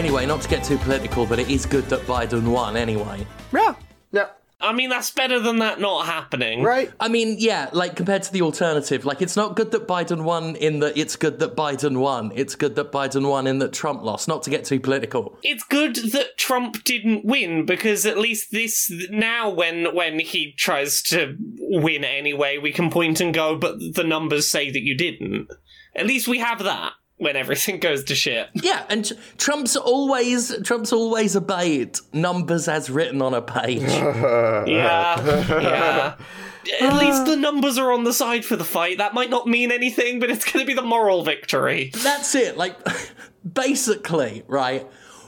Anyway, not to get too political, but it is good that Biden won anyway. Yeah. Yeah. I mean, that's better than that not happening. Right. I mean, yeah, like, compared to the alternative, like, it's not good that Biden won in that it's good that Biden won. It's good that Biden won in that Trump lost, not to get too political. It's good that Trump didn't win, because at least this, now when he tries to win anyway, we can point and go, but the numbers say that you didn't. At least we have that. When everything goes to shit. Yeah, and Trump's always obeyed numbers as written on a page. Yeah. At least the numbers are on the side for the fight. That might not mean anything, but it's going to be the moral victory. That's it. Like, basically, right,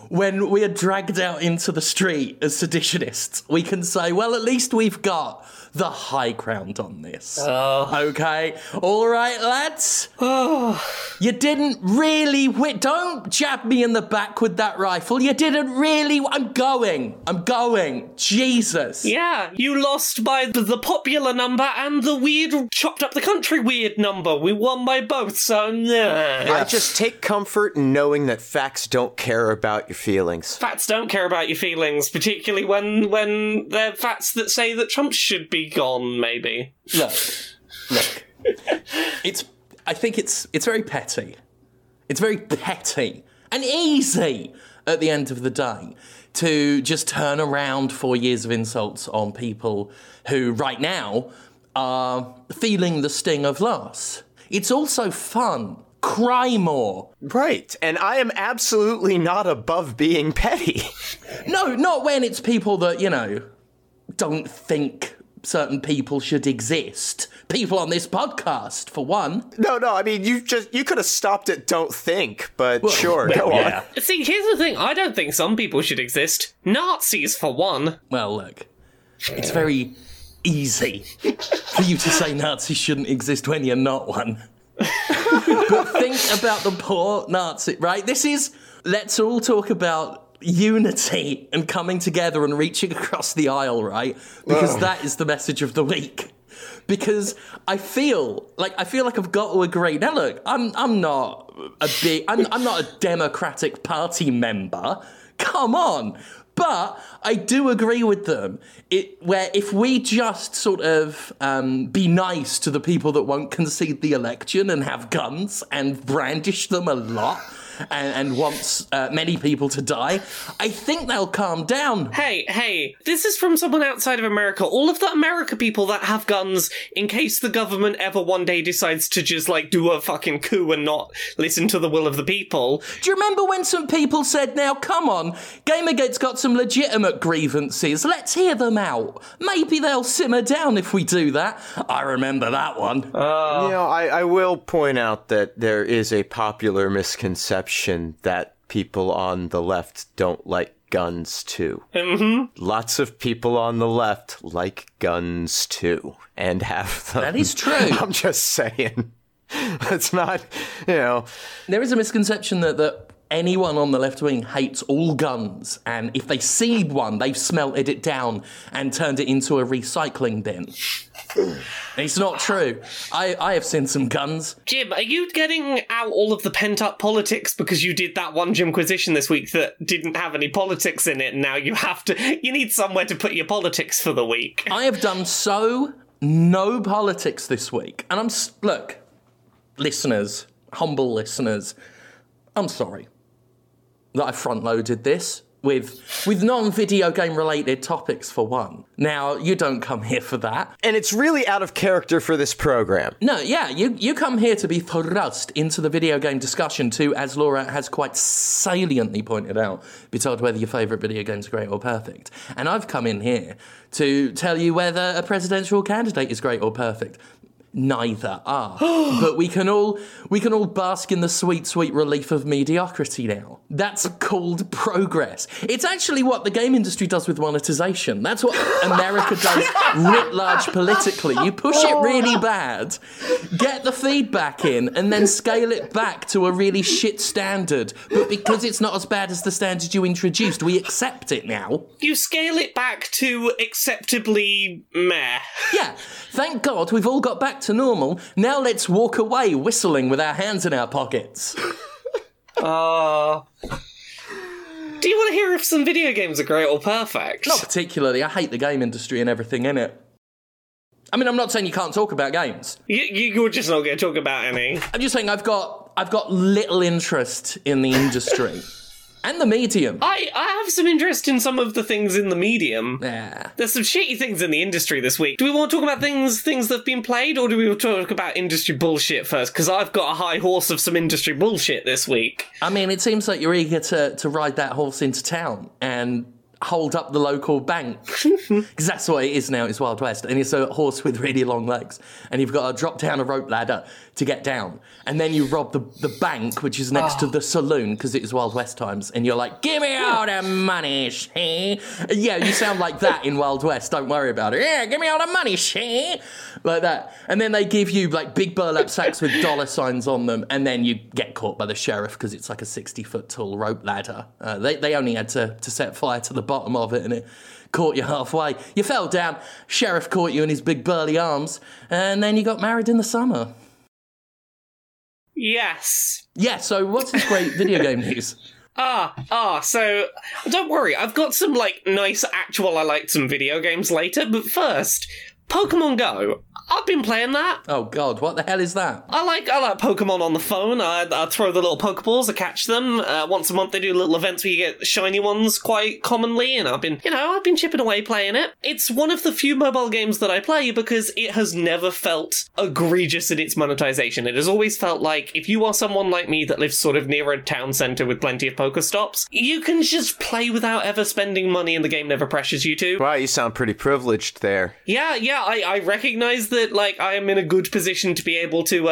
when we are dragged out into the street as seditionists, we can say, well, at least we've got the high ground on this. Oh. Okay? All right, lads? Oh. You didn't really win. Don't jab me in the back with that rifle. You didn't really... I'm going. Jesus. Yeah, you lost by the popular number and the weird... chopped up the country weird number. We won by both, so... Yeah. I just take comfort in knowing that facts don't care about your feelings. Facts don't care about your feelings, particularly when they're facts that say that Trump should be gone, maybe. Look. I think it's very petty. It's very petty and easy at the end of the day to just turn around 4 years of insults on people who right now are feeling the sting of loss. It's also fun. Cry more. Right, and I am absolutely not above being petty. No, not when it's people that, you know, don't think certain people should exist. People on this podcast, for one. No, I mean, you could have stopped at don't think, but well, sure, go on. See, here's the thing. I don't think some people should exist. Nazis, for one. Well, look, it's very easy for you to say Nazis shouldn't exist when you're not one. But think about the poor Nazi, right? Let's all talk about unity and coming together and reaching across the aisle, right? Because that is the message of the week. Because I feel like I've got to agree. Now look, I'm not a Democratic Party member. Come on. But I do agree with them. Where if we just sort of be nice to the people that won't concede the election and have guns and brandish them a lot and wants many people to die, I think they'll calm down. Hey, this is from someone outside of America. All of the America people that have guns in case the government ever one day decides to just, like, do a fucking coup and not listen to the will of the people. Do you remember when some people said, now, come on, Gamergate's got some legitimate grievances. Let's hear them out. Maybe they'll simmer down if we do that. I remember that one. I will point out that there is a popular misconception that people on the left don't like guns too. Mm-hmm. Lots of people on the left like guns too and have them. That is true. I'm just saying. It's not, you know. There is a misconception that anyone on the left wing hates all guns, and if they see one, they've smelted it down and turned it into a recycling bin. It's not true. I have seen some guns. Jim, are you getting out all of the pent-up politics because you did that one Jimquisition this week that didn't have any politics in it, and now you need somewhere to put your politics for the week? I have done no politics this week, and look, listeners, humble listeners, I'm sorry that I front-loaded this with non-video game-related topics, for one. Now, you don't come here for that. And it's really out of character for this program. No, yeah, you come here to be thrust into the video game discussion to, as Laura has quite saliently pointed out, be told whether your favourite video games are great or perfect. And I've come in here to tell you whether a presidential candidate is great or perfect. Neither are. But we can all bask in the sweet, sweet relief of mediocrity now. That's called progress. It's actually what the game industry does with monetization. That's what America does writ large politically. You push it really bad, get the feedback in, and then scale it back to a really shit standard. But because it's not as bad as the standard you introduced, we accept it now. You scale it back to acceptably meh. Yeah. Thank God we've all got back to normal. Now let's walk away whistling with our hands in our pockets. Do you want to hear if some video games are great or perfect? Not particularly. I hate the game industry and everything in it. I mean, I'm not saying you can't talk about games. You're just not going to talk about any. I'm just saying I've got little interest in the industry. And the medium. I have some interest in some of the things in the medium. Yeah. There's some shitty things in the industry this week. Do we want to talk about things that have been played, or do we want to talk about industry bullshit first? Because I've got a high horse of some industry bullshit this week. I mean, it seems like you're eager to ride that horse into town and hold up the local bank. Because that's what it is now, it's Wild West. And it's a horse with really long legs. And you've got to drop down a rope ladder to get down. And then you rob the bank, which is next to the saloon, because it is Wild West times. And you're like, give me all the money, she. Yeah, you sound like that in Wild West. Don't worry about it. Yeah, give me all the money, she. Like that. And then they give you, like, big burlap sacks with dollar signs on them. And then you get caught by the sheriff, because it's like a 60-foot tall rope ladder. They only had to set fire to the bottom of it, and it caught you halfway. You fell down, sheriff caught you in his big burly arms, and then you got married in the summer. Yes. Yeah, so what's this great video game news? So don't worry, I've got some, like, nice actual I liked some video games later, but first, Pokemon Go. I've been playing that. Oh god, what the hell is that? I like Pokemon on the phone. I throw the little Pokeballs, I catch them. Once a month they do little events where you get shiny ones quite commonly, and I've been chipping away playing it. It's one of the few mobile games that I play because it has never felt egregious in its monetization. It has always felt like if you are someone like me that lives sort of near a town centre with plenty of Pokestops, you can just play without ever spending money and the game never pressures you to. Wow, you sound pretty privileged there. Yeah, I recognise that, like, I am in a good position to be able to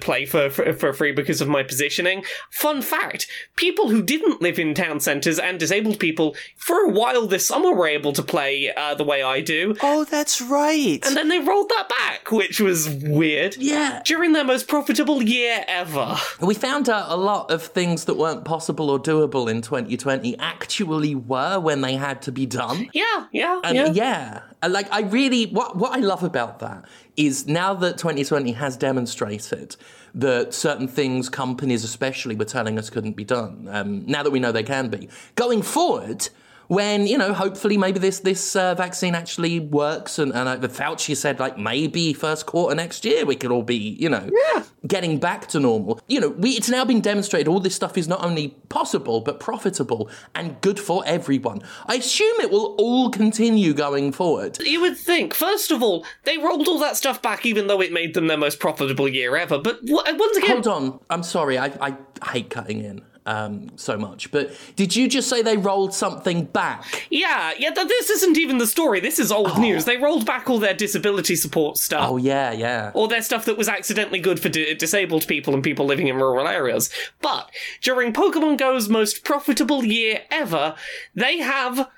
play for free because of my positioning. Fun fact, people who didn't live in town centres and disabled people for a while this summer were able to play the way I do. Oh, that's right. And then they rolled that back, which was weird. Yeah. During their most profitable year ever. We found out a lot of things that weren't possible or doable in 2020 actually were when they had to be done. Yeah. Like, I really, what I love about that is now that 2020 has demonstrated that certain things, companies especially, were telling us couldn't be done, now that we know they can be, going forward, when, hopefully maybe this vaccine actually works, and Fauci said, like, maybe first quarter next year we could all be, getting back to normal. It's now been demonstrated all this stuff is not only possible but profitable and good for everyone. I assume it will all continue going forward. You would think, first of all, they rolled all that stuff back even though it made them their most profitable year ever. But once again... Hold on. I'm sorry. I hate cutting in. So much. But did you just say they rolled something back? Yeah, this isn't even the story. This is old news. They rolled back all their disability support stuff. Oh, yeah. All their stuff that was accidentally good for disabled people and people living in rural areas. But during Pokemon Go's most profitable year ever, they have...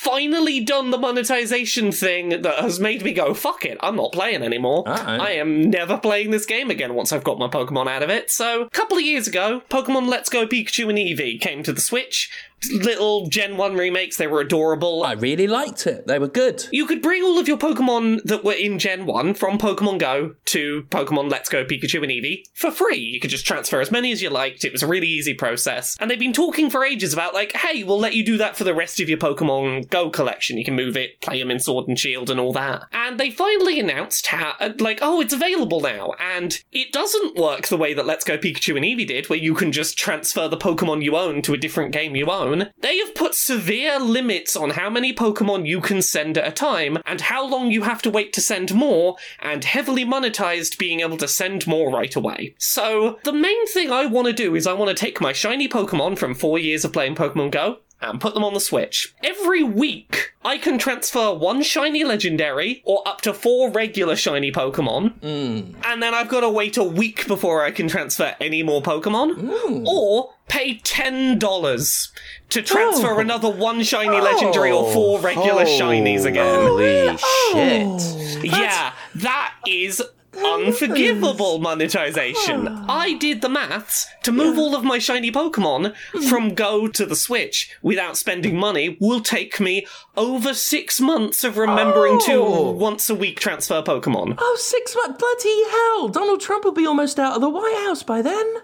finally done the monetization thing that has made me go, fuck it, I'm not playing anymore. Uh-oh. I am never playing this game again once I've got my Pokemon out of it. So, a couple of years ago, Pokemon Let's Go Pikachu and Eevee came to the Switch. Little Gen 1 remakes, they were adorable. I really liked it. They were good. You could bring all of your Pokemon that were in Gen 1 from Pokemon Go to Pokemon Let's Go Pikachu and Eevee for free. You could just transfer as many as you liked. It was a really easy process. And they've been talking for ages about, like, hey, we'll let you do that for the rest of your Pokemon Go collection. You can move it, play them in Sword and Shield and all that. And they finally announced how, it's available now. And it doesn't work the way that Let's Go Pikachu and Eevee did, where you can just transfer the Pokemon you own to a different game you own. They have put severe limits on how many Pokemon you can send at a time, and how long you have to wait to send more, and heavily monetized being able to send more right away. So, the main thing I want to do is I want to take my shiny Pokemon from 4 years of playing Pokemon Go, and put them on the Switch. Every week, I can transfer one shiny legendary or up to 4 regular shiny Pokemon. Mm. And then I've got to wait a week before I can transfer any more Pokemon. Mm. Or pay $10 to transfer another one shiny legendary or 4 regular shinies again. Holy shit. Yeah, that is... unforgivable monetization. I did the maths to move all of my shiny Pokemon from Go to the Switch without spending money will take me over 6 months of remembering to once a week transfer Pokemon. Oh, 6 months. Bloody hell. Donald Trump will be almost out of the White House by then.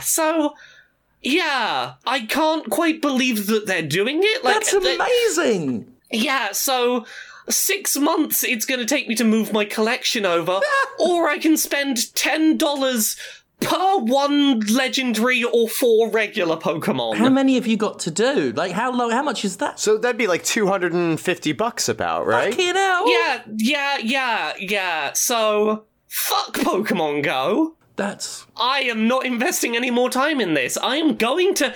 So... Yeah, I can't quite believe that they're doing it. Like, that's amazing! Yeah, so 6 months it's going to take me to move my collection over, or I can spend $10 per one legendary or four regular Pokemon. How many have you got to do? Like, how much is that? So that'd be like $250 about, right? Fucking hell! Yeah. So, fuck Pokemon Go. I am not investing any more time in this. I'm going to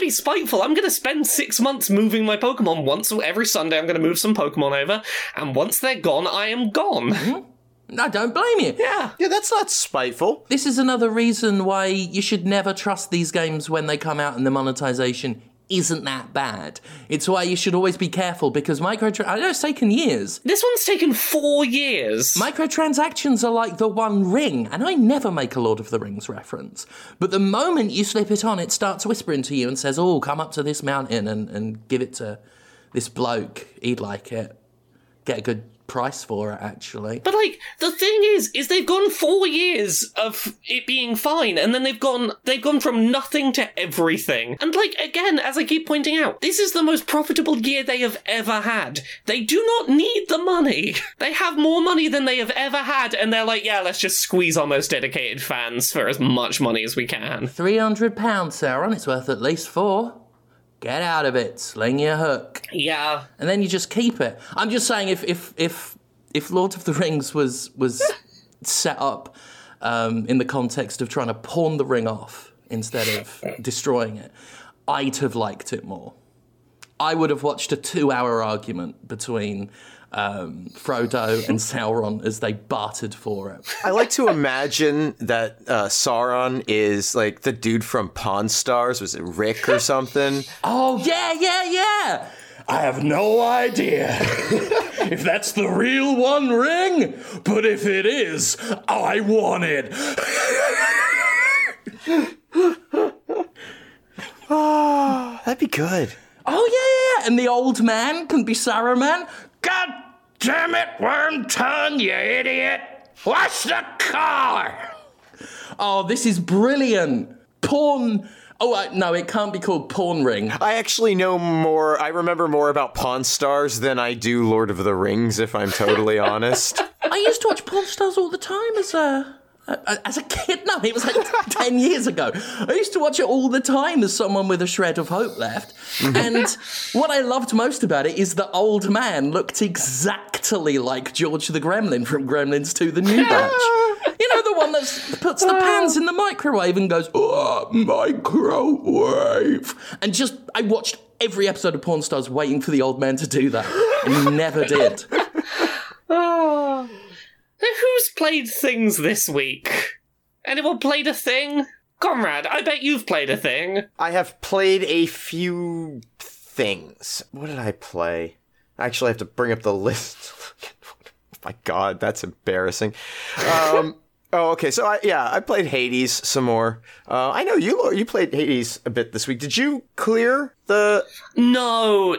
be spiteful. I'm going to spend 6 months moving my Pokemon. Once every Sunday, I'm going to move some Pokemon over. And once they're gone, I am gone. Mm-hmm. I don't blame you. Yeah, that's not spiteful. This is another reason why you should never trust these games when they come out and the monetization isn't that bad. It's why you should always be careful, because I know it's taken years. This one's taken 4 years. Microtransactions are like the One Ring, and I never make a Lord of the Rings reference. But the moment you slip it on, it starts whispering to you and says, oh, come up to this mountain and give it to this bloke. He'd like it. Get a good price for it, actually. But, like, the thing is they've gone 4 years of it being fine, and then they've gone from nothing to everything. And, like, again, as I keep pointing out, this is the most profitable year they have ever had. They do not need the money. They have more money than they have ever had, and they're like, yeah, let's just squeeze our most dedicated fans for as much money as we can. £300, Sauron. It's worth at least 4. Get out of it. Sling your hook. Yeah. And then you just keep it. I'm just saying, if Lord of the Rings was set up in the context of trying to pawn the ring off instead of destroying it, I'd have liked it more. I would have watched a 2-hour argument between Frodo and Sauron as they bartered for it. I like to imagine that Sauron is like the dude from Pawn Stars. Was it Rick or something? Oh, yeah. I have no idea if that's the real One Ring, but if it is, I want it. Oh, that'd be good. Oh, yeah. And the old man can be Saruman. God damn it, worm tongue, you idiot! Wash the car! Oh, this is brilliant. Porn. Oh, no, it can't be called Pawn Ring. I actually know more. I remember more about Pawn Stars than I do Lord of the Rings, if I'm totally honest. I used to watch Pawn Stars all the time as a kid. No, it was like 10 years ago. I used to watch it all the time as someone with a shred of hope left. And what I loved most about it is the old man looked exactly like George the Gremlin from Gremlins 2: The New Batch. You know, the one that puts the pans in the microwave and goes, oh, microwave. And just, I watched every episode of Pawn Stars waiting for the old man to do that. And he never did. Oh. Who's played things this week? Anyone played a thing? Conrad, I bet you've played a thing. I have played a few things. What did I play? I actually have to bring up the list. Oh my god, that's embarrassing. Oh, okay, so I played Hades some more. I know you played Hades a bit this week. Did you clear the... No.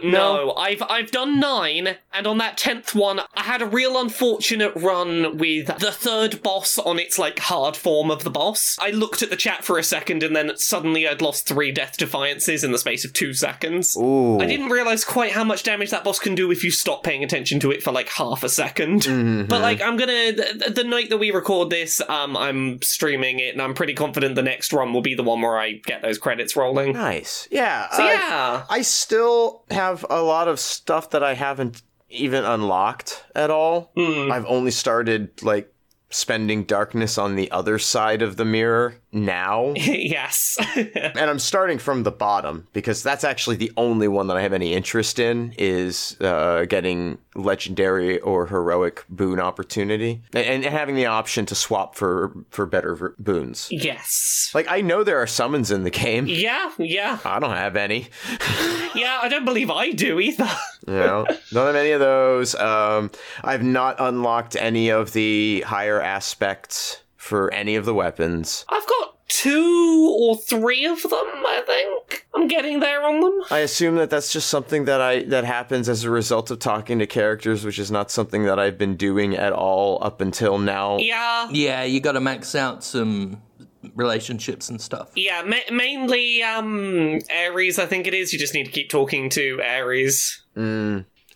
I've done 9, and on that 10th one, I had a real unfortunate run with the third boss on its, like, hard form of the boss. I looked at the chat for a second, and then suddenly I'd lost 3 Death Defiances in the space of 2 seconds. Ooh. I didn't realise quite how much damage that boss can do if you stop paying attention to it for, like, half a second. Mm-hmm. But, like, I'm gonna... The night that we record this, I'm streaming it, and I'm pretty confident the next run will be the one where I get those credits rolling. Nice. Yeah. So, yeah. I still have a lot of stuff that I haven't even unlocked at all. Mm. I've only started, like, spending darkness on the other side of the mirror now. Yes. And I'm starting from the bottom, because that's actually the only one that I have any interest in, is getting legendary or heroic boon opportunity. And having the option to swap for better boons. Yes. Like, I know there are summons in the game. Yeah. I don't have any. Yeah, I don't believe I do either. You know, don't have any of those. I've not unlocked any of the higher aspects for any of the weapons. I've got 2 or 3 of them, I think. I'm getting there on them. I assume that's just something that happens as a result of talking to characters, which is not something that I've been doing at all up until now. Yeah, you got to max out some relationships and stuff. Yeah, mainly Ares, I think it is. You just need to keep talking to Ares.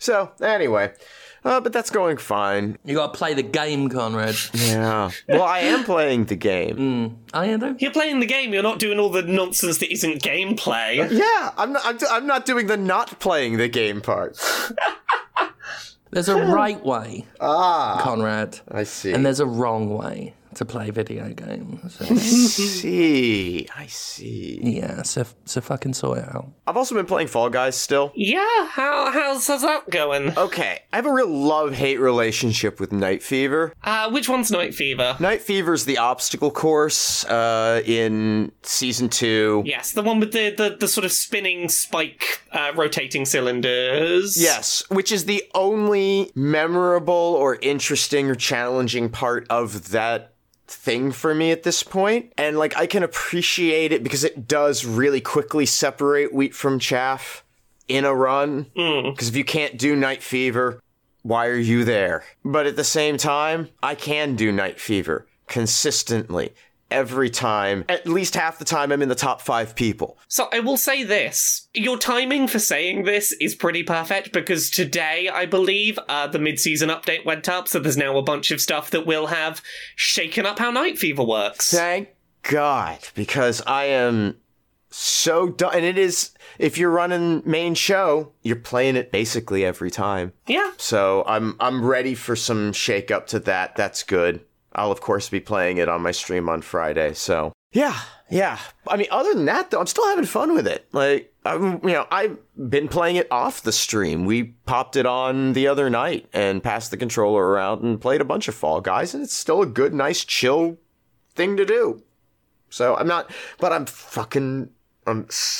So, anyway... but that's going fine. You gotta play the game, Conrad. Yeah. Well, I am playing the game. I am though. You're playing the game. You're not doing all the nonsense that isn't gameplay. Yeah, I'm not doing the not playing the game part. There's a right way, Conrad. I see. And there's a wrong way to play video games. So. I see. Yeah, so fucking sort it out. I've also been playing Fall Guys still. Yeah, how's that going? Okay, I have a real love-hate relationship with Night Fever. Which one's Night Fever? Night Fever's the obstacle course in Season 2. Yes, the one with the sort of spinning spike rotating cylinders. Yes, which is the only memorable or interesting or challenging part of that thing for me at this point. And like I can appreciate it because it does really quickly separate wheat from chaff in a run, because if you can't do Night Fever, why are you there? But at the same time, I can do Night Fever consistently every time. At least half the time I'm in the top 5 people. So I will say this, your timing for saying this is pretty perfect, because today I believe the mid-season update went up, so there's now a bunch of stuff that will have shaken up how Night Fever works. Thank God, because I am so done. And it is, if you're running main show, you're playing it basically every time. Yeah. So I'm ready for some shake up to that. That's good. I'll, of course, be playing it on my stream on Friday, so... Yeah. I mean, other than that, though, I'm still having fun with it. Like, I've been playing it off the stream. We popped it on the other night and passed the controller around and played a bunch of Fall Guys, and it's still a good, nice, chill thing to do. So, I'm not... But I'm fucking...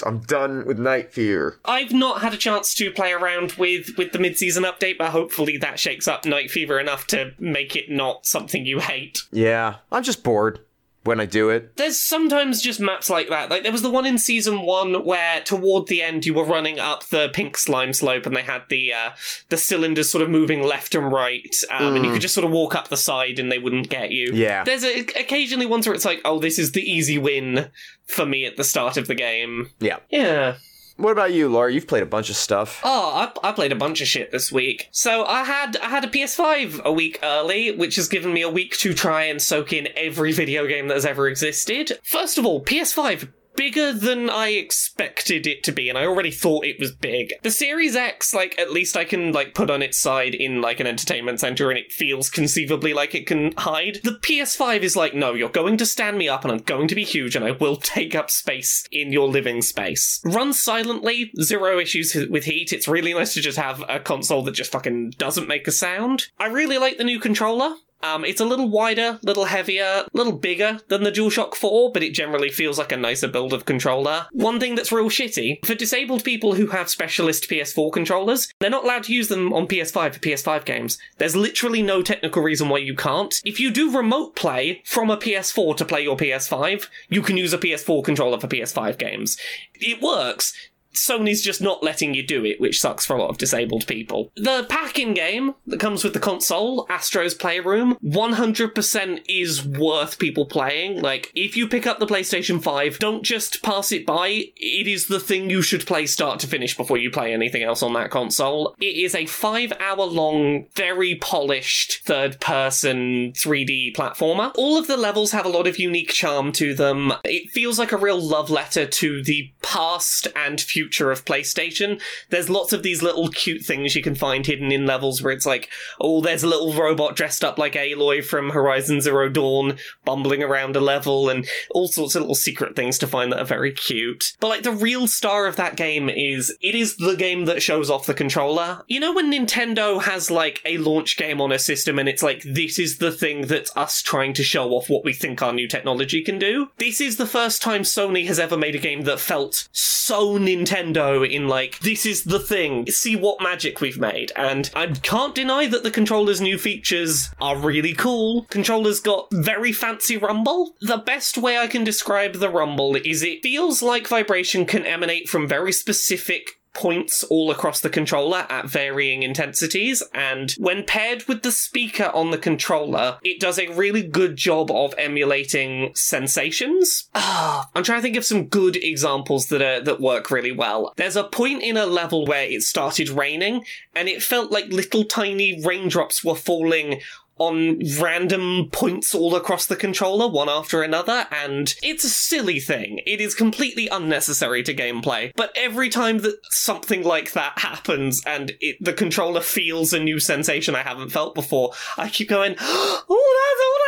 I'm done with Night Fever. I've not had a chance to play around with the mid-season update, but hopefully that shakes up Night Fever enough to make it not something you hate. Yeah, I'm just bored when I do it. There's sometimes just maps like that. Like, there was the one in Season 1 where, toward the end, you were running up the pink slime slope and they had the cylinders sort of moving left and right, and you could just sort of walk up the side and they wouldn't get you. Yeah. There's occasionally ones where it's like, oh, this is the easy win for me at the start of the game. Yeah. Yeah. What about you, Laura? You've played a bunch of stuff. Oh, I played a bunch of shit this week. So I had a PS5 a week early, which has given me a week to try and soak in every video game that has ever existed. First of all, PS5, bigger than I expected it to be, and I already thought it was big. The Series X, like, at least I can, like, put on its side in, like, an entertainment center, and it feels conceivably like it can hide. The PS5 is like, no, you're going to stand me up, and I'm going to be huge, and I will take up space in your living space. Runs silently, zero issues with heat. It's really nice to just have a console that just fucking doesn't make a sound. I really like the new controller. It's a little wider, little heavier, little bigger than the DualShock 4, but it generally feels like a nicer build of controller. One thing that's real shitty, for disabled people who have specialist PS4 controllers, they're not allowed to use them on PS5 for PS5 games. There's literally no technical reason why you can't. If you do remote play from a PS4 to play your PS5, you can use a PS4 controller for PS5 games. It works. Sony's just not letting you do it, which sucks for a lot of disabled people. The pack-in game that comes with the console, Astro's Playroom, 100% is worth people playing. Like, if you pick up the PlayStation 5, don't just pass it by. It is the thing you should play start to finish before you play anything else on that console. It is a 5-hour-long, very polished, third-person 3D platformer. All of the levels have a lot of unique charm to them. It feels like a real love letter to the past and future of PlayStation. There's lots of these little cute things you can find hidden in levels where it's like, oh, there's a little robot dressed up like Aloy from Horizon Zero Dawn bumbling around a level, and all sorts of little secret things to find that are very cute. But like, the real star of that game is, it is the game that shows off the controller. You know when Nintendo has like a launch game on a system and it's like, this is the thing that's us trying to show off what we think our new technology can do? This is the first time Sony has ever made a game that felt so Nintendo in like, this is the thing, see what magic we've made. And I can't deny that the controller's new features are really cool. Controller's got very fancy rumble. The best way I can describe the rumble is it feels like vibration can emanate from very specific points all across the controller at varying intensities, and when paired with the speaker on the controller, it does a really good job of emulating sensations. I'm trying to think of some good examples that work really well. There's a point in a level where it started raining, and it felt like little tiny raindrops were falling on random points all across the controller, one after another, and it's a silly thing. It is completely unnecessary to gameplay, but every time that something like that happens and the controller feels a new sensation I haven't felt before, I keep going, oh,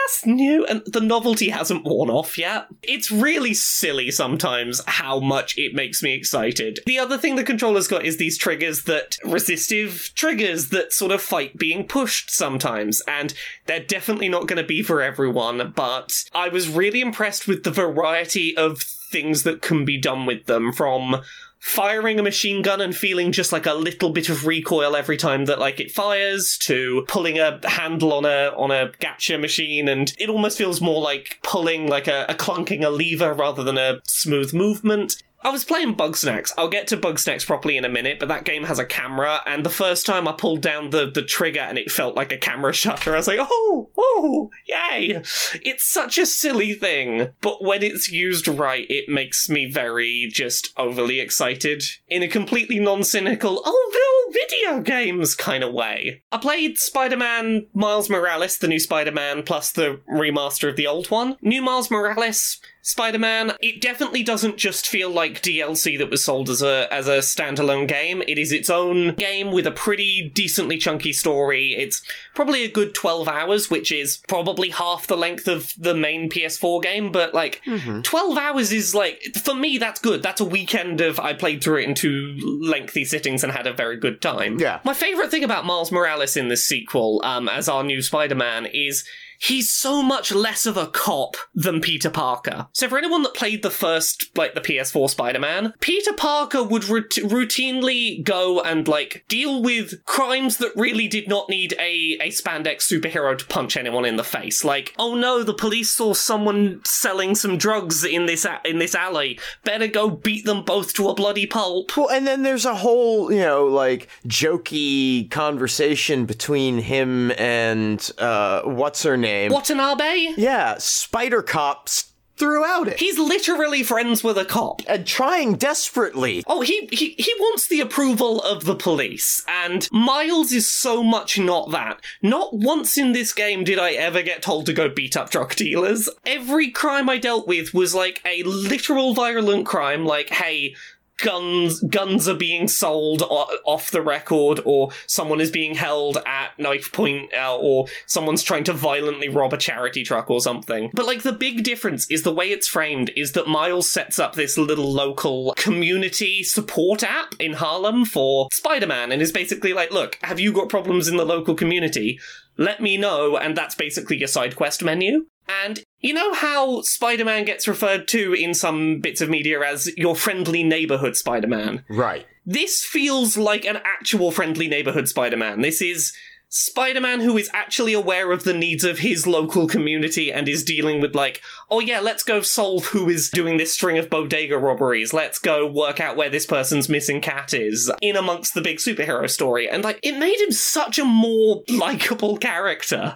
that's new, and the novelty hasn't worn off yet. It's really silly sometimes how much it makes me excited. The other thing the controller's got is these triggers that, resistive triggers that sort of fight being pushed sometimes, and they're definitely not going to be for everyone, but I was really impressed with the variety of things that can be done with them, from firing a machine gun and feeling just like a little bit of recoil every time that like it fires, to pulling a handle on a gacha machine, and it almost feels more like pulling like a clunking a lever rather than a smooth movement. I was playing Bugsnax. I'll get to Bugsnax properly in a minute, but that game has a camera, and the first time I pulled down the trigger and it felt like a camera shutter, I was like, oh, yay! It's such a silly thing, but when it's used right, it makes me very just overly excited in a completely non-cynical, video games kind of way. I played Spider-Man Miles Morales, the new Spider-Man, plus the remaster of the old one. New Miles Morales Spider-Man, it definitely doesn't just feel like DLC that was sold as a standalone game. It is its own game with a pretty decently chunky story. It's probably a good 12 hours, which is probably half the length of the main PS4 game, but 12 hours is like, for me, that's good. That's a weekend of I played through it in two lengthy sittings and had a very good time. Yeah. My favourite thing about Miles Morales in this sequel, as our new Spider-Man, is he's so much less of a cop than Peter Parker. So for anyone that played the first, the PS4 Spider-Man, Peter Parker would routinely go and, deal with crimes that really did not need a spandex superhero to punch anyone in the face. Like, oh no, the police saw someone selling some drugs in this alley. Better go beat them both to a bloody pulp. Well, and then there's a whole, jokey conversation between him and, what's her name? Watanabe? Yeah, Spider Cops throughout it. He's literally friends with a cop. And trying desperately. Oh, he wants the approval of the police, and Miles is so much not that. Not once in this game did I ever get told to go beat up drug dealers. Every crime I dealt with was like a literal violent crime, like, hey, guns are being sold off the record, or someone is being held at knife point, or someone's trying to violently rob a charity truck or something. But the big difference is the way it's framed is that Miles sets up this little local community support app in Harlem for Spider-Man, and is basically like, look, have you got problems in the local community? Let me know, and that's basically your side quest menu. And you know how Spider-Man gets referred to in some bits of media as your friendly neighborhood Spider-Man? Right. This feels like an actual friendly neighborhood Spider-Man. This is Spider-Man who is actually aware of the needs of his local community and is dealing with oh yeah, let's go solve who is doing this string of bodega robberies. Let's go work out where this person's missing cat is in amongst the big superhero story. And it made him such a more likable character.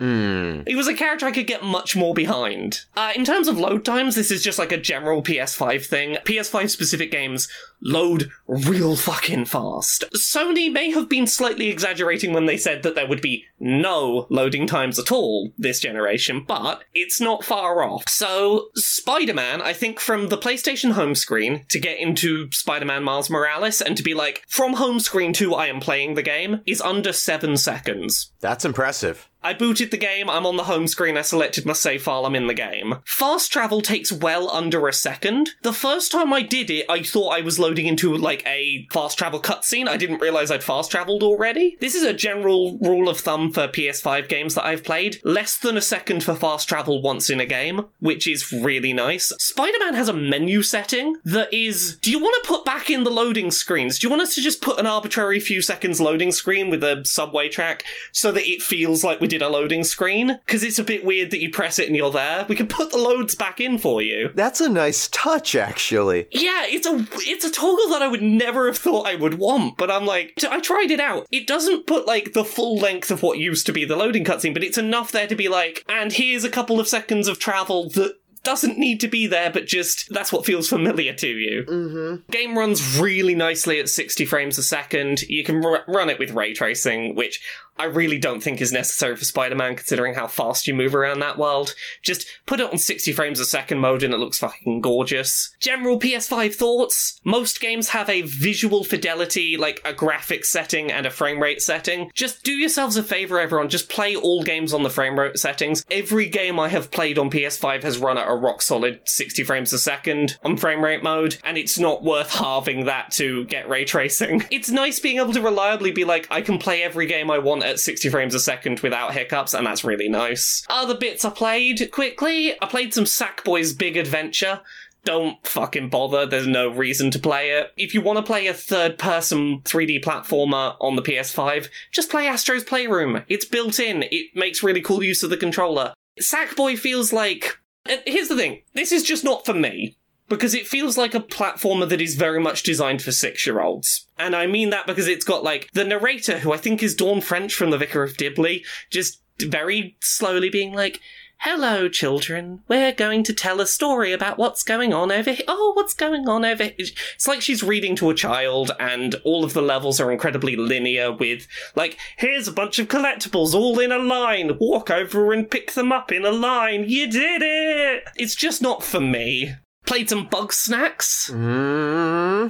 He was a character I could get much more behind. In terms of load times, this is just a general PS5 thing. PS5 specific games load real fucking fast. Sony may have been slightly exaggerating when they said that there would be no loading times at all this generation, but it's not far off. So Spider-Man, I think from the PlayStation home screen to get into Spider-Man Miles Morales and to be from home screen to I am playing the game is under 7 seconds. That's impressive. I booted the game, I'm on the home screen, I selected my save file, I'm in the game. Fast travel takes well under a second. The first time I did it, I thought I was loading into, a fast travel cutscene. I didn't realise I'd fast travelled already. This is a general rule of thumb for PS5 games that I've played. Less than a second for fast travel once in a game, which is really nice. Spider-Man has a menu setting that is, do you want to put back in the loading screens? Do you want us to just put an arbitrary few seconds loading screen with a subway track so that it feels like we're did a loading screen, because it's a bit weird that you press it and you're there. We can put the loads back in for you. That's a nice touch, actually. Yeah, it's a toggle that I would never have thought I would want, but I'm like, I tried it out. It doesn't put, like, the full length of what used to be the loading cutscene, but it's enough there to be like, and here's a couple of seconds of travel that doesn't need to be there, but just that's what feels familiar to you. Mm-hmm. Game runs really nicely at 60 frames a second. You can run it with ray tracing, which I really don't think is necessary for Spider-Man, considering how fast you move around that world. Just put it on 60 frames a second mode and it looks fucking gorgeous. General PS5 thoughts. Most games have a visual fidelity, like a graphics setting and a frame rate setting. Just do yourselves a favour, everyone. Just play all games on the frame rate settings. Every game I have played on PS5 has run at a rock-solid 60 frames a second on frame rate mode, and it's not worth halving that to get ray tracing. It's nice being able to reliably be like, I can play every game I want at 60 frames a second without hiccups, and that's really nice. Other bits I played quickly. I played some Sackboy's Big Adventure. Don't fucking bother. There's no reason to play it. If you want to play a third-person 3D platformer on the PS5, just play Astro's Playroom. It's built in. It makes really cool use of the controller. Sackboy feels like... Here's the thing. This is just not for me, because it feels like a platformer that is very much designed for 6-year-olds. And I mean that because it's got, like, the narrator, who I think is Dawn French from The Vicar of Dibley, just very slowly being like, hello, children, we're going to tell a story about what's going on over here. Oh, what's going on over here? It's like she's reading to a child, and all of the levels are incredibly linear with, like, here's a bunch of collectibles all in a line. Walk over and pick them up in a line. You did it! It's just not for me. Played some Bugsnax.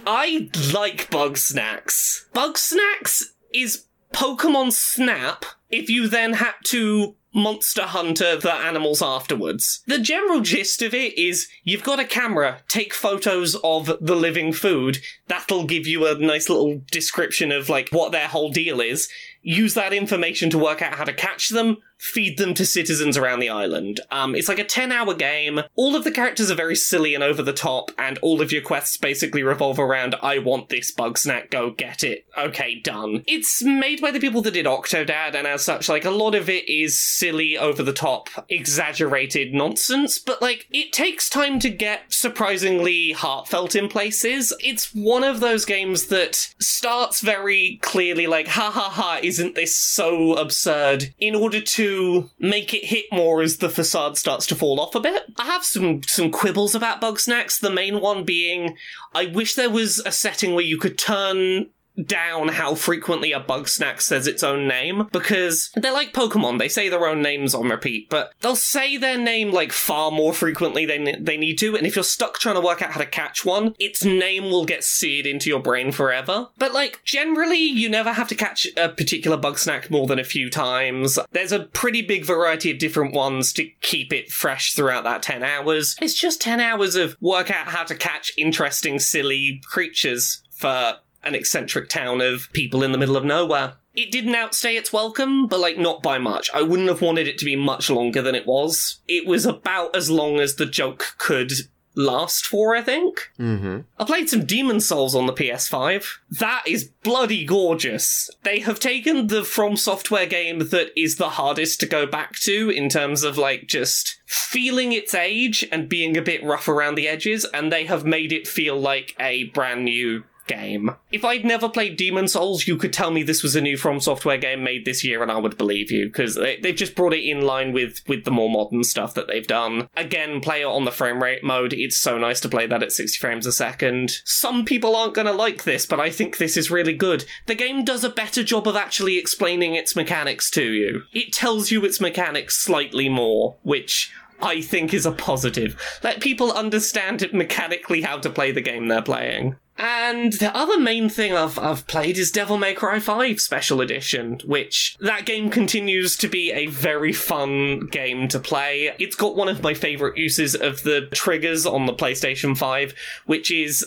I like Bugsnax. Bugsnax is Pokemon Snap if you then had to monster hunter the animals afterwards. The general gist of it is you've got a camera, take photos of the living food. That'll give you a nice little description of, like, what their whole deal is. Use that information to work out how to catch them, feed them to citizens around the island. It's like a 10-hour game. All of the characters are very silly and over the top, and all of your quests basically revolve around, I want this bug snack, go get it. Okay, done. It's made by the people that did Octodad, and as such, like, a lot of it is silly, over the top, exaggerated nonsense, but, like, it takes time to get surprisingly heartfelt in places. It's one of those games that starts very clearly like, ha ha ha, isn't this so absurd, in order to make it hit more as the facade starts to fall off a bit. I have some quibbles about Bugsnax, the main one being, I wish there was a setting where you could turn down how frequently a Bugsnax says its own name, because they're like Pokemon, they say their own names on repeat, but they'll say their name, like, far more frequently than they need to, and if you're stuck trying to work out how to catch one, its name will get seared into your brain forever. But, like, generally, you never have to catch a particular Bugsnax more than a few times. There's a pretty big variety of different ones to keep it fresh throughout that 10 hours. It's just 10 hours of work out how to catch interesting, silly creatures for an eccentric town of people in the middle of nowhere. It didn't outstay its welcome, but, like, not by much. I wouldn't have wanted it to be much longer than it was. It was about as long as the joke could last for, I think. Mm-hmm. I played some Demon's Souls on the PS5. That is bloody gorgeous. They have taken the From Software game that is the hardest to go back to in terms of, like, just feeling its age and being a bit rough around the edges, and they have made it feel like a brand new game. If I'd never played Demon's Souls, you could tell me this was a new From Software game made this year and I would believe you, because they've just brought it in line with the more modern stuff that they've done. Again, play it on the frame rate mode. It's so nice to play that at 60 frames a second. Some people aren't going to like this, but I think this is really good. The game does a better job of actually explaining its mechanics to you. It tells you its mechanics slightly more, which I think is a positive. Let people understand mechanically how to play the game they're playing. And the other main thing I've played is Devil May Cry 5 Special Edition, which that game continues to be a very fun game to play. It's got one of my favourite uses of the triggers on the PlayStation 5, which is...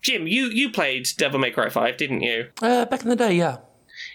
Jim, you played Devil May Cry 5, didn't you? Back in the day, yeah.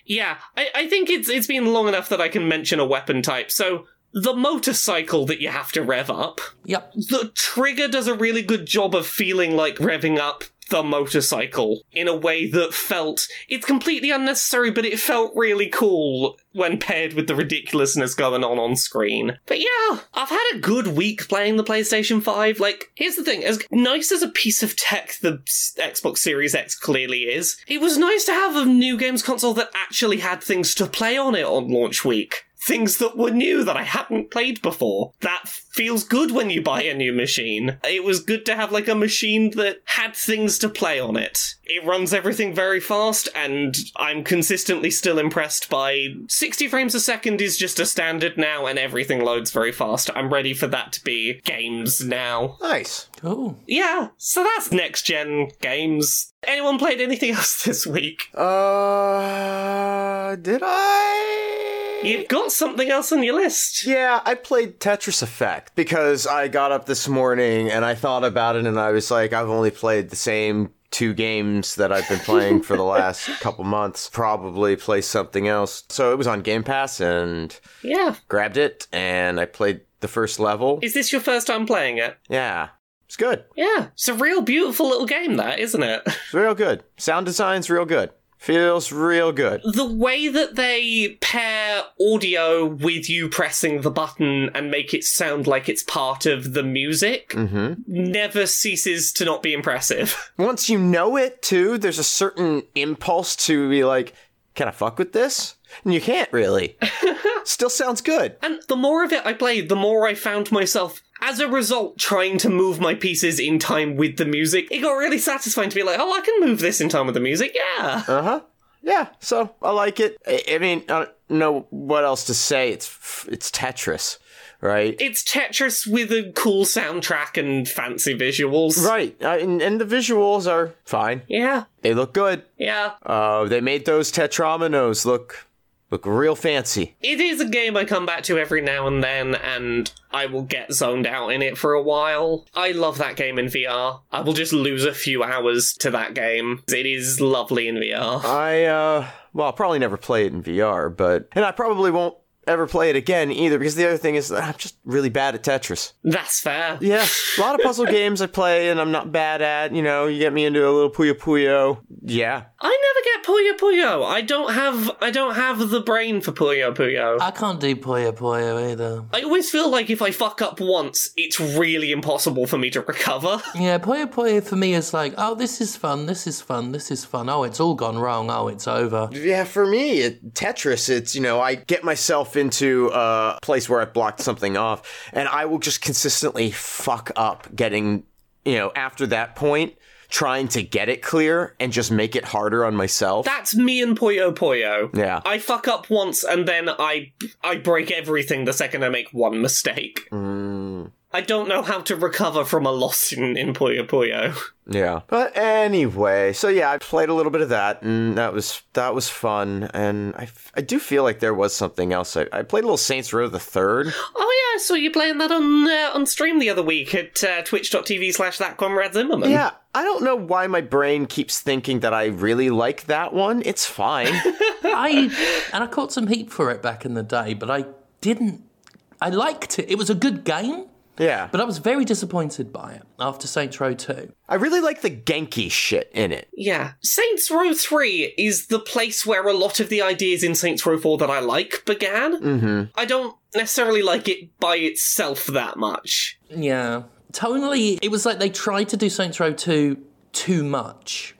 Yeah, I think it's been long enough that I can mention a weapon type, so... The motorcycle that you have to rev up. Yep. The trigger does a really good job of feeling like revving up the motorcycle in a way that felt... It's completely unnecessary, but it felt really cool when paired with the ridiculousness going on screen. But yeah, I've had a good week playing the PlayStation 5. Like, here's the thing, as nice as a piece of tech the Xbox Series X clearly is, it was nice to have a new games console that actually had things to play on it on launch week. Things that were new that I hadn't played before. That feels good when you buy a new machine. It was good to have like a machine that had things to play on it. It runs everything very fast, and I'm consistently still impressed by 60 frames a second is just a standard now, and everything loads very fast. I'm ready for that to be games now. Nice. Oh. Yeah, so that's next-gen games. Anyone played anything else this week? Did I? You've got something else on your list. Yeah, I played Tetris Effect because I got up this morning and I thought about it and I was like, I've only played the same two games that I've been playing for the last couple months. Probably play something else. So it was on Game Pass and grabbed it and I played the first level. Is this your first time playing it? Yeah. It's good. Yeah. It's a real beautiful little game, that, isn't it? It's real good. Sound design's real good. Feels real good. The way that they pair audio with you pressing the button and make it sound like it's part of the music never ceases to not be impressive. Once you know it, too, there's a certain impulse to be like, can I fuck with this? And you can't really. Still sounds good. And the more of it I played, the more I found myself... as a result, trying to move my pieces in time with the music. It got really satisfying to be like, oh, I can move this in time with the music, yeah. Uh-huh. Yeah, so I like it. I mean, I don't know what else to say. It's Tetris, right? It's Tetris with a cool soundtrack and fancy visuals. Right, and the visuals are fine. Yeah. They look good. Yeah. They made those Tetrominoes look real fancy. It is a game I come back to every now and then, and I will get zoned out in it for a while. I love that game in VR. I will just lose a few hours to that game. It is lovely in VR. I'll probably never play it in VR, and I probably won't ever play it again either, because the other thing is that I'm just really bad at Tetris. That's fair. Yeah, a lot of puzzle games I play and I'm not bad at, you know, you get me into a little Puyo Puyo. Yeah. I never get Puyo Puyo. I don't have the brain for Puyo Puyo. I can't do Puyo Puyo either. I always feel like if I fuck up once, it's really impossible for me to recover. Yeah, Puyo Puyo for me is like, oh, this is fun. Oh, it's all gone wrong. Oh, it's over. Yeah, for me, Tetris, it's, you know, I get myself into a place where I blocked something off, and I will just consistently fuck up getting, you know, after that point, trying to get it clear and just make it harder on myself. That's me and Puyo Puyo. Yeah. I fuck up once and then I break everything the second I make one mistake. I don't know how to recover from a loss in Puyo Puyo. Yeah. But anyway, so yeah, I played a little bit of that, and that was fun, and I do feel like there was something else. I played a little Saints Row the Third. Oh yeah, I saw you playing that on stream the other week at twitch.tv/thatcomradezimmerman. Yeah, I don't know why my brain keeps thinking that I really like that one. It's fine. I caught some heat for it back in the day, but I liked it. It was a good game. Yeah. But I was very disappointed by it after Saints Row 2. I really like the Genki shit in it. Yeah. Saints Row 3 is the place where a lot of the ideas in Saints Row 4 that I like began. Mm-hmm. I don't necessarily like it by itself that much. Yeah. Tonally, it was like they tried to do Saints Row 2 too much.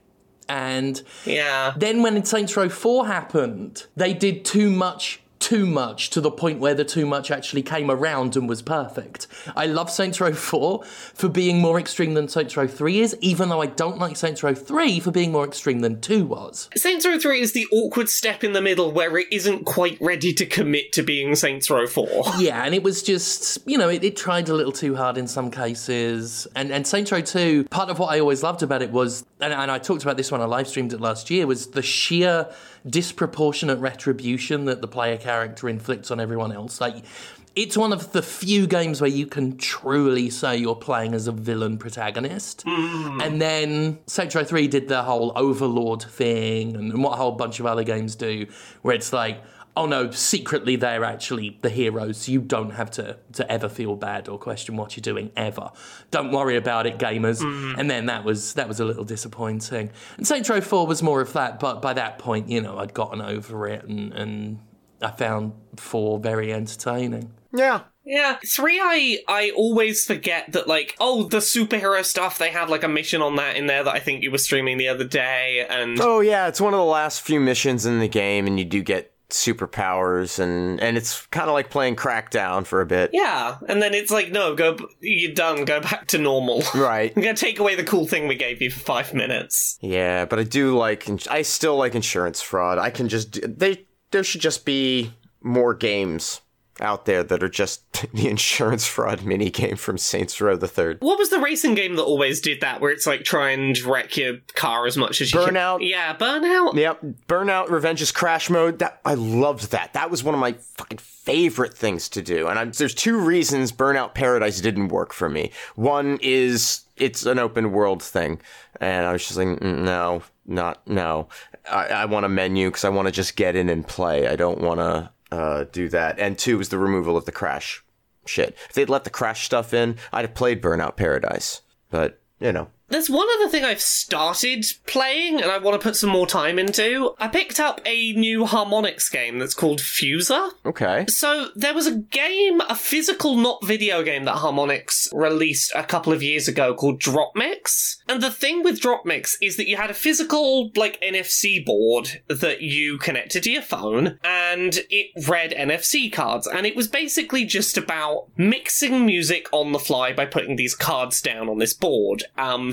And then when Saints Row 4 happened, they did too much to the point where the too much actually came around and was perfect. I love Saints Row 4 for being more extreme than Saints Row 3 is, even though I don't like Saints Row 3 for being more extreme than 2 was. Saints Row 3 is the awkward step in the middle where it isn't quite ready to commit to being Saints Row 4. Yeah, and it was just, you know, it tried a little too hard in some cases. And Saints Row 2, part of what I always loved about it was, and I talked about this when I live streamed it last year, was the sheer disproportionate retribution that the player character inflicts on everyone else. Like, it's one of the few games where you can truly say you're playing as a villain protagonist. And then Saints Row 3 did the whole overlord thing and what a whole bunch of other games do, where it's like, oh no, secretly they're actually the heroes. You don't have to ever feel bad or question what you're doing ever. Don't worry about it, gamers. Mm. And then that was a little disappointing. And Saints Row 4 was more of that, but by that point, you know, I'd gotten over it and I found 4 very entertaining. Yeah. Yeah. 3, I always forget that, like, oh, the superhero stuff, they had, like, a mission on that in there that I think you were streaming the other day, and... Oh, yeah, it's one of the last few missions in the game, and you do get superpowers, and it's kind of like playing Crackdown for a bit. Yeah, and then it's like, no, you're done, go back to normal. Right. I'm going to take away the cool thing we gave you for 5 minutes. Yeah, but I do like... I still like insurance fraud. I can just... There should just be more games out there that are just the insurance fraud minigame from Saints Row the Third. What was the racing game that always did that, where it's like try and wreck your car as much as you can? Burnout. Yeah, Burnout. Yep, Burnout, Revenge's Crash Mode. I loved that. That was one of my fucking favorite things to do. And there's 2 reasons Burnout Paradise didn't work for me. One is it's an open world thing. And I was just like, no. I want a menu because I want to just get in and play. I don't want to... do that. And 2 is the removal of the crash shit. If they'd let the crash stuff in, I'd have played Burnout Paradise. But, you know. There's one other thing I've started playing and I want to put some more time into. I picked up a new Harmonix game that's called Fuser. Okay. So there was a game, a physical, not video game, that Harmonix released a couple of years ago called Dropmix. And the thing with Dropmix is that you had a physical, like, NFC board that you connected to your phone and it read NFC cards. And it was basically just about mixing music on the fly by putting these cards down on this board.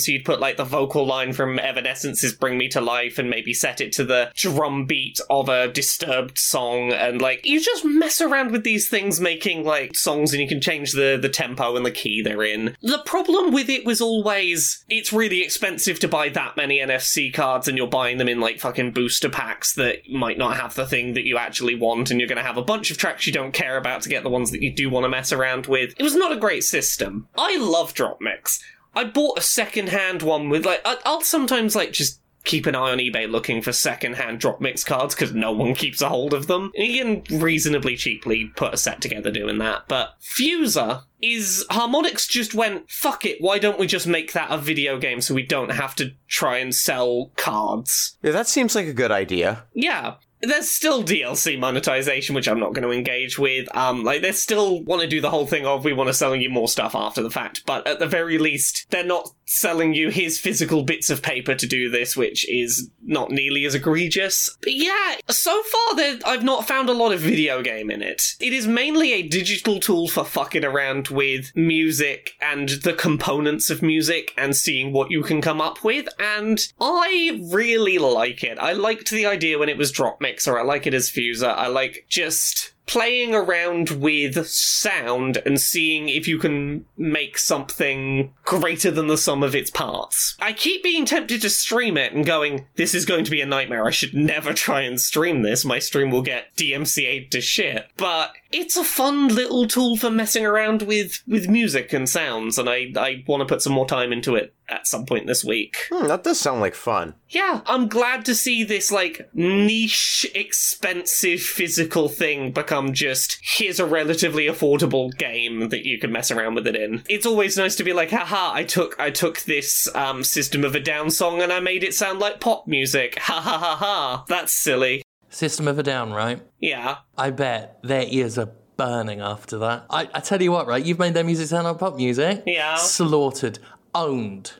So you'd put, like, the vocal line from Evanescence's Bring Me To Life and maybe set it to the drum beat of a Disturbed song, and, like, you just mess around with these things making, like, songs, and you can change the tempo and the key they're in. The problem with it was always, it's really expensive to buy that many NFC cards, and you're buying them in, like, fucking booster packs that might not have the thing that you actually want, and you're gonna have a bunch of tracks you don't care about to get the ones that you do want to mess around with. It was not a great system. I love Dropmix. I bought a second-hand one with, like, I'll sometimes, like, just keep an eye on eBay looking for second-hand Dropmix cards because no one keeps a hold of them. And you can reasonably cheaply put a set together doing that. But Fuser is... Harmonix just went, fuck it, why don't we just make that a video game so we don't have to try and sell cards? Yeah, that seems like a good idea. Yeah. There's still DLC monetization, which I'm not going to engage with. Like, they still want to do the whole thing of, we want to sell you more stuff after the fact. But at the very least, they're not selling you his physical bits of paper to do this, which is not nearly as egregious. But yeah, so far, I've not found a lot of video game in it. It is mainly a digital tool for fucking around with music and the components of music and seeing what you can come up with. And I really like it. I liked the idea when it was Dropmix. Or I like it as Fuser. I like just playing around with sound and seeing if you can make something greater than the sum of its parts. I keep being tempted to stream it and going, this is going to be a nightmare. I should never try and stream this. My stream will get DMCA'd to shit. But it's a fun little tool for messing around with music and sounds, and I want to put some more time into it at some point this week. That does sound like fun. Yeah, I'm glad to see this, like, niche, expensive physical thing become just, here's a relatively affordable game that you can mess around with it in. It's always nice to be like, haha, I took this System of a Down song and I made it sound like pop music. Ha ha ha ha. That's silly. System of a Down, right? Yeah. I bet their ears are burning after that. I tell you what, right? You've made their music sound like pop music. Yeah. Slaughtered. Owned.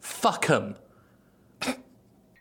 Fuck 'em.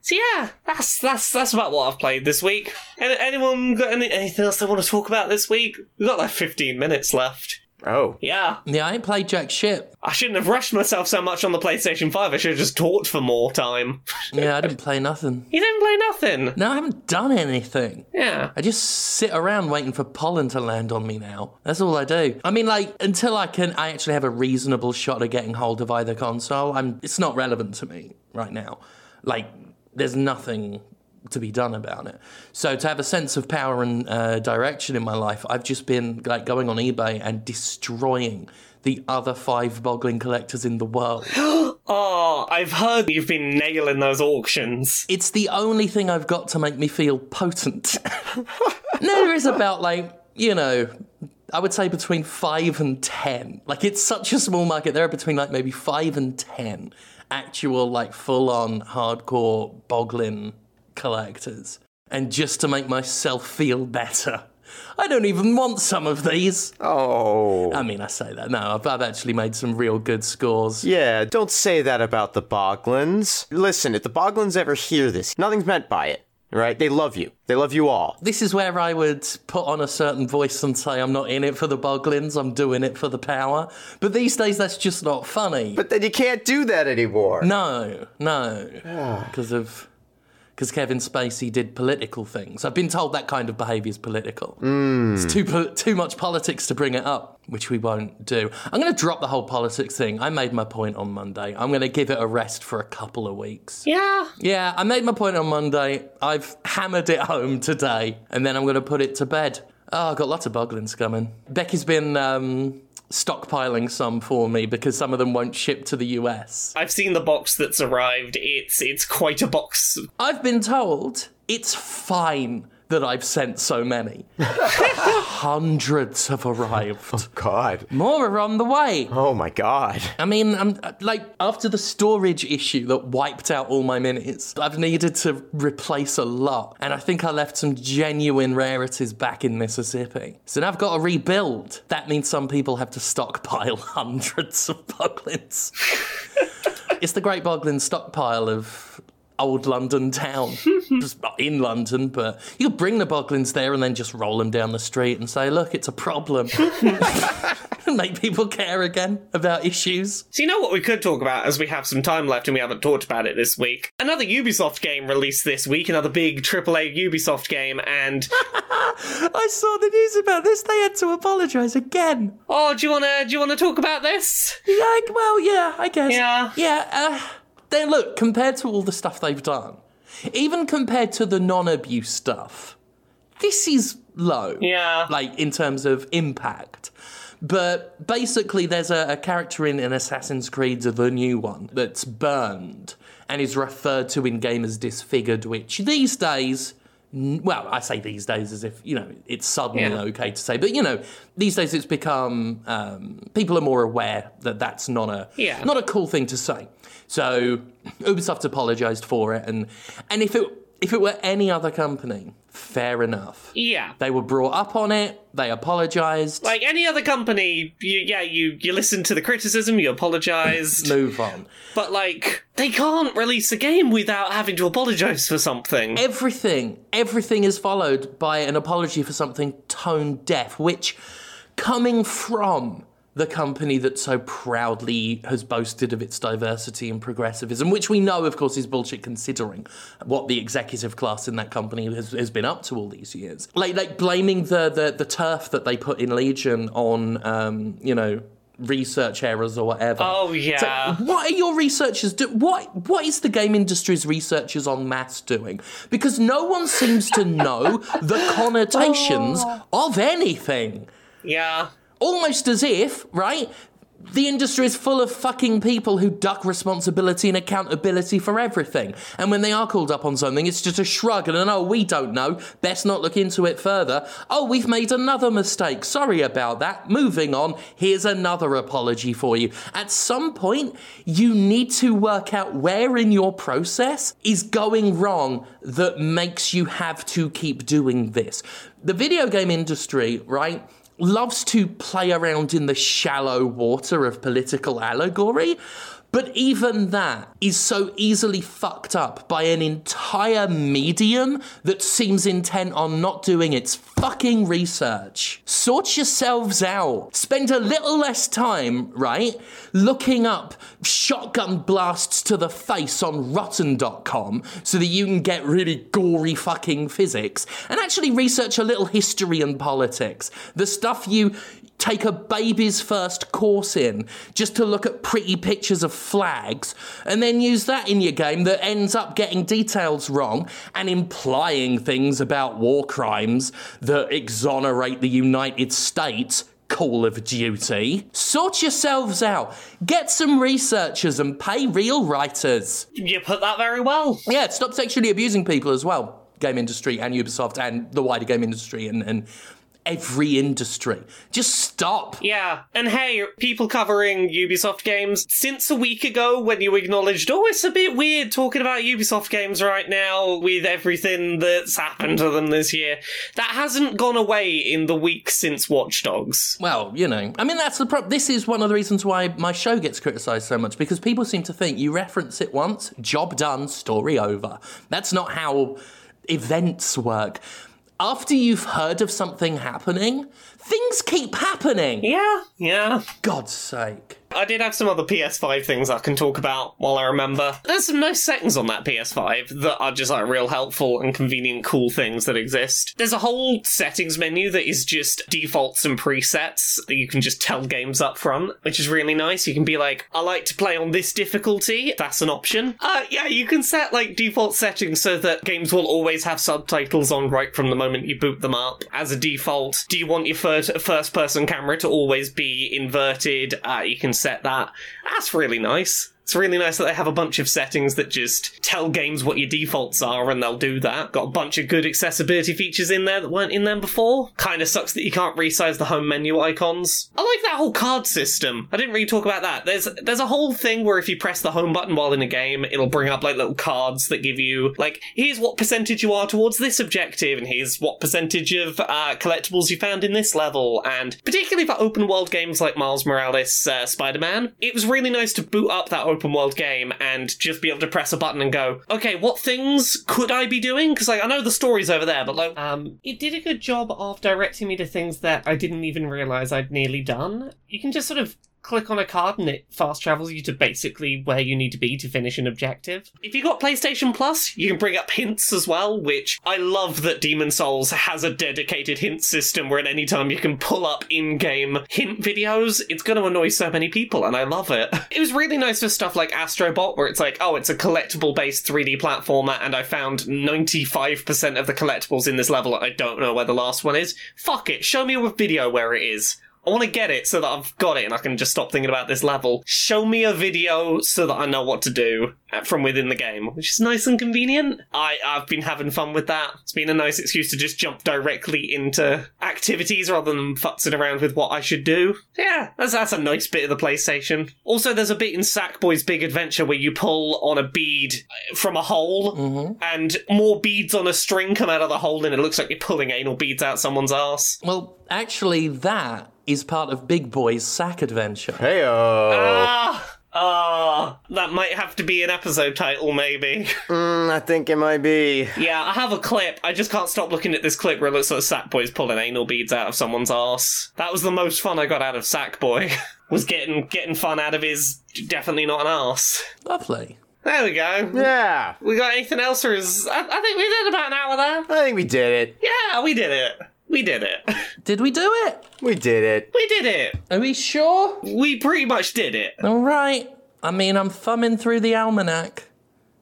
So yeah, that's about what I've played this week. Anyone got anything else they want to talk about this week? We've got like 15 minutes left. Oh. Yeah. Yeah, I ain't played jack shit. I shouldn't have rushed myself so much on the PlayStation 5. I should have just talked for more time. Yeah, I didn't play nothing. You didn't play nothing? No, I haven't done anything. Yeah. I just sit around waiting for pollen to land on me now. That's all I do. I mean, like, until I actually have a reasonable shot at getting hold of either console, it's not relevant to me right now. Like, there's nothing to be done about it. So to have a sense of power and direction in my life, I've just been like going on eBay and destroying the other 5 boggling collectors in the world. Oh, I've heard you've been nailing those auctions. It's the only thing I've got to make me feel potent. No, it's about, like, you know, I would say between 5 and 10. Like, it's such a small market. There are between, like, maybe 5 and 10 actual, like, full-on hardcore Boglin collectors. And just to make myself feel better, I don't even want some of these. Oh. I mean, I say that. No, I've actually made some real good scores. Yeah, don't say that about the Boglins. Listen, if the Boglins ever hear this, nothing's meant by it, right? They love you. They love you all. This is where I would put on a certain voice and say, I'm not in it for the Boglins, I'm doing it for the power. But these days, that's just not funny. But then you can't do that anymore. No. Because Because Kevin Spacey did political things. I've been told that kind of behaviour is political. It's too much politics to bring it up, which we won't do. I'm going to drop the whole politics thing. I made my point on Monday. I'm going to give it a rest for a couple of weeks. Yeah, I made my point on Monday. I've hammered it home today, and then I'm going to put it to bed. Oh, I've got lots of Boglins coming. Becky's been stockpiling some for me because some of them won't ship to the US. I've seen the box that's arrived. It's quite a box. I've been told it's fine that I've sent so many. Hundreds have arrived. Oh, God. More are on the way. Oh, my God. I mean, I'm like, after the storage issue that wiped out all my minis, I've needed to replace a lot. And I think I left some genuine rarities back in Mississippi. So now I've got to rebuild. That means some people have to stockpile hundreds of Boglins. It's the great Boglin stockpile of old London town. Just not in London, but you bring the Boglins there and then just roll them down the street and say, look, it's a problem. Make people care again about issues. So you know what we could talk about, as we have some time left and we haven't talked about it this week? Another Ubisoft game released this week, another big AAA Ubisoft game, and I saw the news about this. They had to apologise again. Oh, do you wanna talk about this? Like, well, yeah, I guess. Yeah. Then look, compared to all the stuff they've done, even compared to the non-abuse stuff, this is low. Yeah. Like, in terms of impact. But basically, there's a character in Assassin's Creed, the new one, that's burned and is referred to in-game as disfigured, which these days, well, I say these days as if, you know, it's suddenly okay to say. But, you know, these days it's become, people are more aware that that's not a cool thing to say. So Ubisoft apologised for it. And if it were any other company, fair enough. Yeah. They were brought up on it. They apologised. Like any other company, you listen to the criticism, you apologised. Move on. But, like, they can't release a game without having to apologise for something. Everything is followed by an apology for something tone deaf, which, coming from the company that so proudly has boasted of its diversity and progressivism, which we know, of course, is bullshit considering what the executive class in that company has been up to all these years. Like blaming the turf that they put in Legion on, you know, research errors or whatever. Oh, yeah. So what are your researchers doing? What is the game industry's researchers en masse doing? Because no one seems to know the connotations of anything. Yeah. Almost as if, right, the industry is full of fucking people who duck responsibility and accountability for everything. And when they are called up on something, it's just a shrug and an, oh, we don't know, best not look into it further. Oh, we've made another mistake. Sorry about that. Moving on. Here's another apology for you. At some point, you need to work out where in your process is going wrong that makes you have to keep doing this. The video game industry, right, loves to play around in the shallow water of political allegory, but even that is so easily fucked up by an entire medium that seems intent on not doing its fucking research. Sort yourselves out. Spend a little less time, right, looking up shotgun blasts to the face on rotten.com so that you can get really gory fucking physics, and actually research a little history and politics. The stuff you take a baby's first course in just to look at pretty pictures of flags and then use that in your game that ends up getting details wrong and implying things about war crimes that exonerate the United States. Call of Duty. Sort yourselves out. Get some researchers and pay real writers. You put that very well. Yeah, stop sexually abusing people as well. game industry and Ubisoft and the wider game industry and every industry. Just stop. Yeah. And hey, people covering Ubisoft games, since a week ago when you acknowledged, oh, it's a bit weird talking about Ubisoft games right now with everything that's happened to them this year, that hasn't gone away in the week since Watch Dogs. Well, you know, I mean, that's the problem. This is one of the reasons why my show gets criticised so much, because people seem to think you reference it once, job done, story over. That's not how events work. After you've heard of something happening, things keep happening. Yeah. For God's sake. I did have some other PS5 things I can talk about while I remember. There's some nice settings on that PS5 that are just like real helpful and convenient, cool things that exist. There's a whole settings menu that is just defaults and presets that you can just tell games up front, which is really nice. You can be like, I like to play on this difficulty. That's an option. You can set like default settings so that games will always have subtitles on right from the moment you boot them up. As a default, do you want your first person camera to always be inverted? You can set that. That's really nice. It's really nice that they have a bunch of settings that just tell games what your defaults are, and they'll do that. Got a bunch of good accessibility features in there that weren't in them before. Kind of sucks that you can't resize the home menu icons. I like that whole card system. I didn't really talk about that. There's a whole thing where if you press the home button while in a game, it'll bring up like little cards that give you like, here's what percentage you are towards this objective, and here's what percentage of collectibles you found in this level. And particularly for open world games like Miles Morales, Spider-Man, it was really nice to boot up that open world game and just be able to press a button and go, okay, what things could I be doing? Because like I know the story's over there, but like it did a good job of directing me to things that I didn't even realize I'd nearly done. You can just sort of click on a card and it fast travels you to basically where you need to be to finish an objective. If you got PlayStation Plus, you can bring up hints as well, which I love that Demon's Souls has a dedicated hint system where at any time you can pull up in-game hint videos. It's going to annoy so many people, and I love it. It was really nice for stuff like Astro Bot, where it's like, oh, it's a collectible-based 3D platformer, and I found 95% of the collectibles in this level. I don't know where the last one is. Fuck it, show me a video where it is. I want to get it so that I've got it and I can just stop thinking about this level. Show me a video so that I know what to do from within the game, which is nice and convenient. I've been having fun with that. It's been a nice excuse to just jump directly into activities rather than futzing around with what I should do. Yeah, that's a nice bit of the PlayStation. Also, there's a bit in Sackboy's Big Adventure where you pull on a bead from a hole and more beads on a string come out of the hole and it looks like you're pulling anal beads out someone's ass. Well, actually that is part of Big Boy's Sack Adventure. Hey-oh. That might have to be an episode title, maybe. I think it might be. Yeah, I have a clip. I just can't stop looking at this clip where it looks like Sackboy's pulling anal beads out of someone's arse. That was the most fun I got out of Sackboy. Was getting fun out of his definitely not an arse. Lovely. There we go. Yeah. We got anything else, or is... I think we did about an hour there. I think we did it. Yeah, we did it. We did it. Did we do it? We did it. We did it. Are we sure? We pretty much did it. All right. I mean, I'm thumbing through the almanac.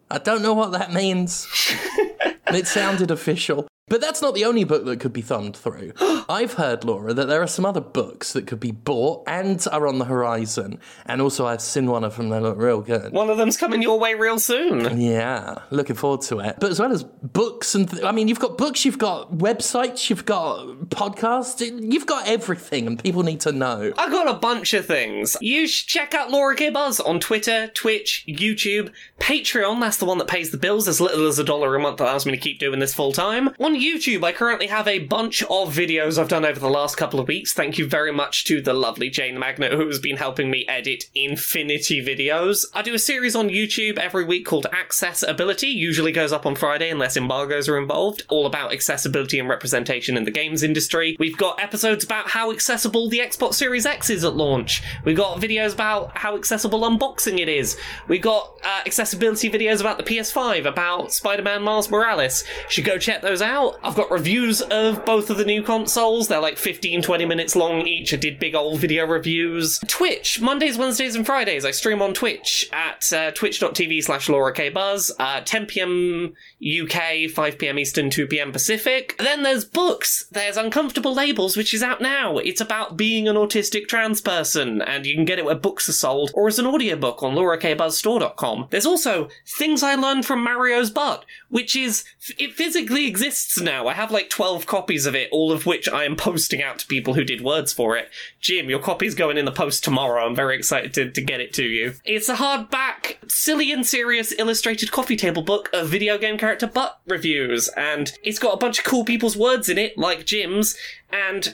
I don't know what that means. It sounded official. But that's not the only book that could be thumbed through. I've heard, Laura, that there are some other books that could be bought and are on the horizon. And also, I've seen one of them. They look real good. One of them's coming your way real soon. Yeah, looking forward to it. But as well as books and... you've got books, you've got websites, you've got podcasts. You've got everything and people need to know. I've got a bunch of things. You should check out Laura Gibbuzz on Twitter, Twitch, YouTube, Patreon. That's the one that pays the bills. As little as $1 a month that allows me to keep doing this full time. On YouTube, I currently have a bunch of videos I've done over the last couple of weeks. Thank you very much to the lovely Jane Magnet, who has been helping me edit infinity videos. I do a series on YouTube every week called Accessibility, usually goes up on Friday unless embargoes are involved, all about accessibility and representation in the games industry. We've got episodes about how accessible the Xbox Series X is at launch. We've got videos about how accessible unboxing it is. We've got accessibility videos about the PS5, about Spider-Man Miles Morales. Should go check those out. well, I've got reviews of both of the new consoles. They're like 15, 20 minutes long each. I did big old video reviews. Twitch, Mondays, Wednesdays, and Fridays. I stream on Twitch at twitch.tv/LauraKBuzz, 10 p.m. UK, 5 p.m. Eastern, 2 p.m. Pacific. Then there's books. There's Uncomfortable Labels, which is out now. It's about being an autistic trans person, and you can get it where books are sold or as an audiobook on LauraKBuzzStore.com. There's also Things I Learned from Mario's Butt, which is, it physically exists now. I have like 12 copies of it, all of which I am posting out to people who did words for it. Jim, your copy's going in the post tomorrow. I'm very excited to get it to you. It's a hardback, silly and serious illustrated coffee table book of video game character butt reviews, and it's got a bunch of cool people's words in it, like Jim's, and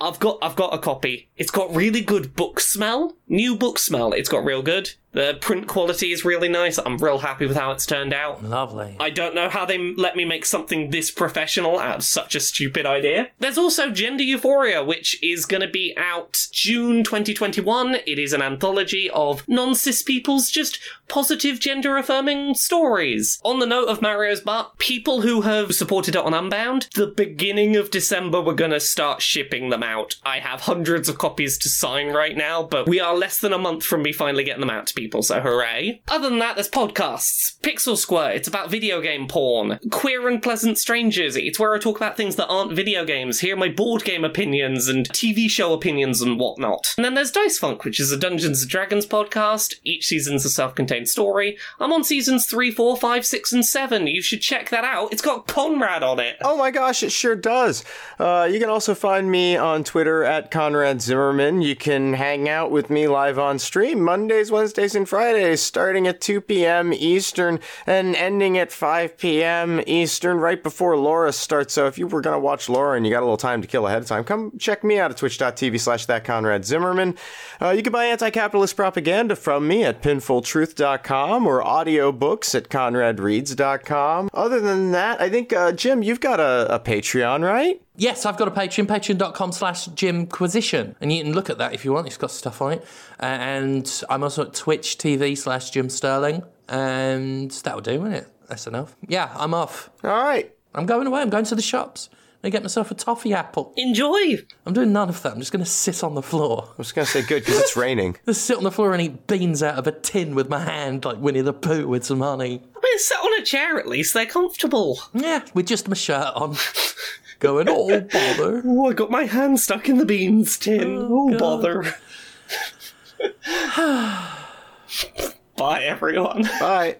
I've got a copy. It's got really good book smell. New book smell. It's got real good. The print quality is really nice. I'm real happy with how it's turned out. Lovely. I don't know how they let me make something this professional out of such a stupid idea. There's also Gender Euphoria, which is going to be out June 2021. It is an anthology of non-cis people's just positive gender-affirming stories. On the note of Mario's Butt, people who have supported it on Unbound, the beginning of December we're going to start shipping them out. I have hundreds of copies to sign right now, but we are less than a month from me finally getting them out to people, so hooray. Other than that, there's podcasts. Pixel Squirt, it's about video game porn. Queer and Pleasant Strangers, it's where I talk about things that aren't video games. Here are my board game opinions and TV show opinions and whatnot. And then there's Dice Funk, which is a Dungeons & Dragons podcast. Each season's a self-contained story. I'm on seasons 3, 4, 5, 6, and 7. You should check that out. It's got Conrad on it. Oh my gosh, it sure does. You can also find me on Twitter at Conrad Zimmerman. You can hang out with me live on stream Mondays, Wednesdays, and Fridays, starting at 2 p.m. Eastern and ending at 5 p.m. Eastern, right before Laura starts. So if you were going to watch Laura and you got a little time to kill ahead of time, come check me out at twitch.tv/thatconradzimmerman. You can buy anti-capitalist propaganda from me at pinfultruth.com or audiobooks at conradreads.com. Other than that, I think, Jim, you've got a Patreon, right? Yes, I've got a Patreon, patreon.com/Jimquisition. And you can look at that if you want. It's got stuff on it. And I'm also at twitch.tv/JimSterling. And that'll do, won't it? That's enough. Yeah, I'm off. All right. I'm going away. I'm going to the shops. I get myself a toffee apple. Enjoy! I'm doing none of that. I'm just going to sit on the floor. I was going to say good, because it's raining. Just sit on the floor and eat beans out of a tin with my hand, like Winnie the Pooh with some honey. I mean, sit on a chair at least. They're comfortable. Yeah, with just my shirt on. Going, oh, bother. Oh, I got my hand stuck in the beans tin. Oh, bother. Bye, everyone. Bye.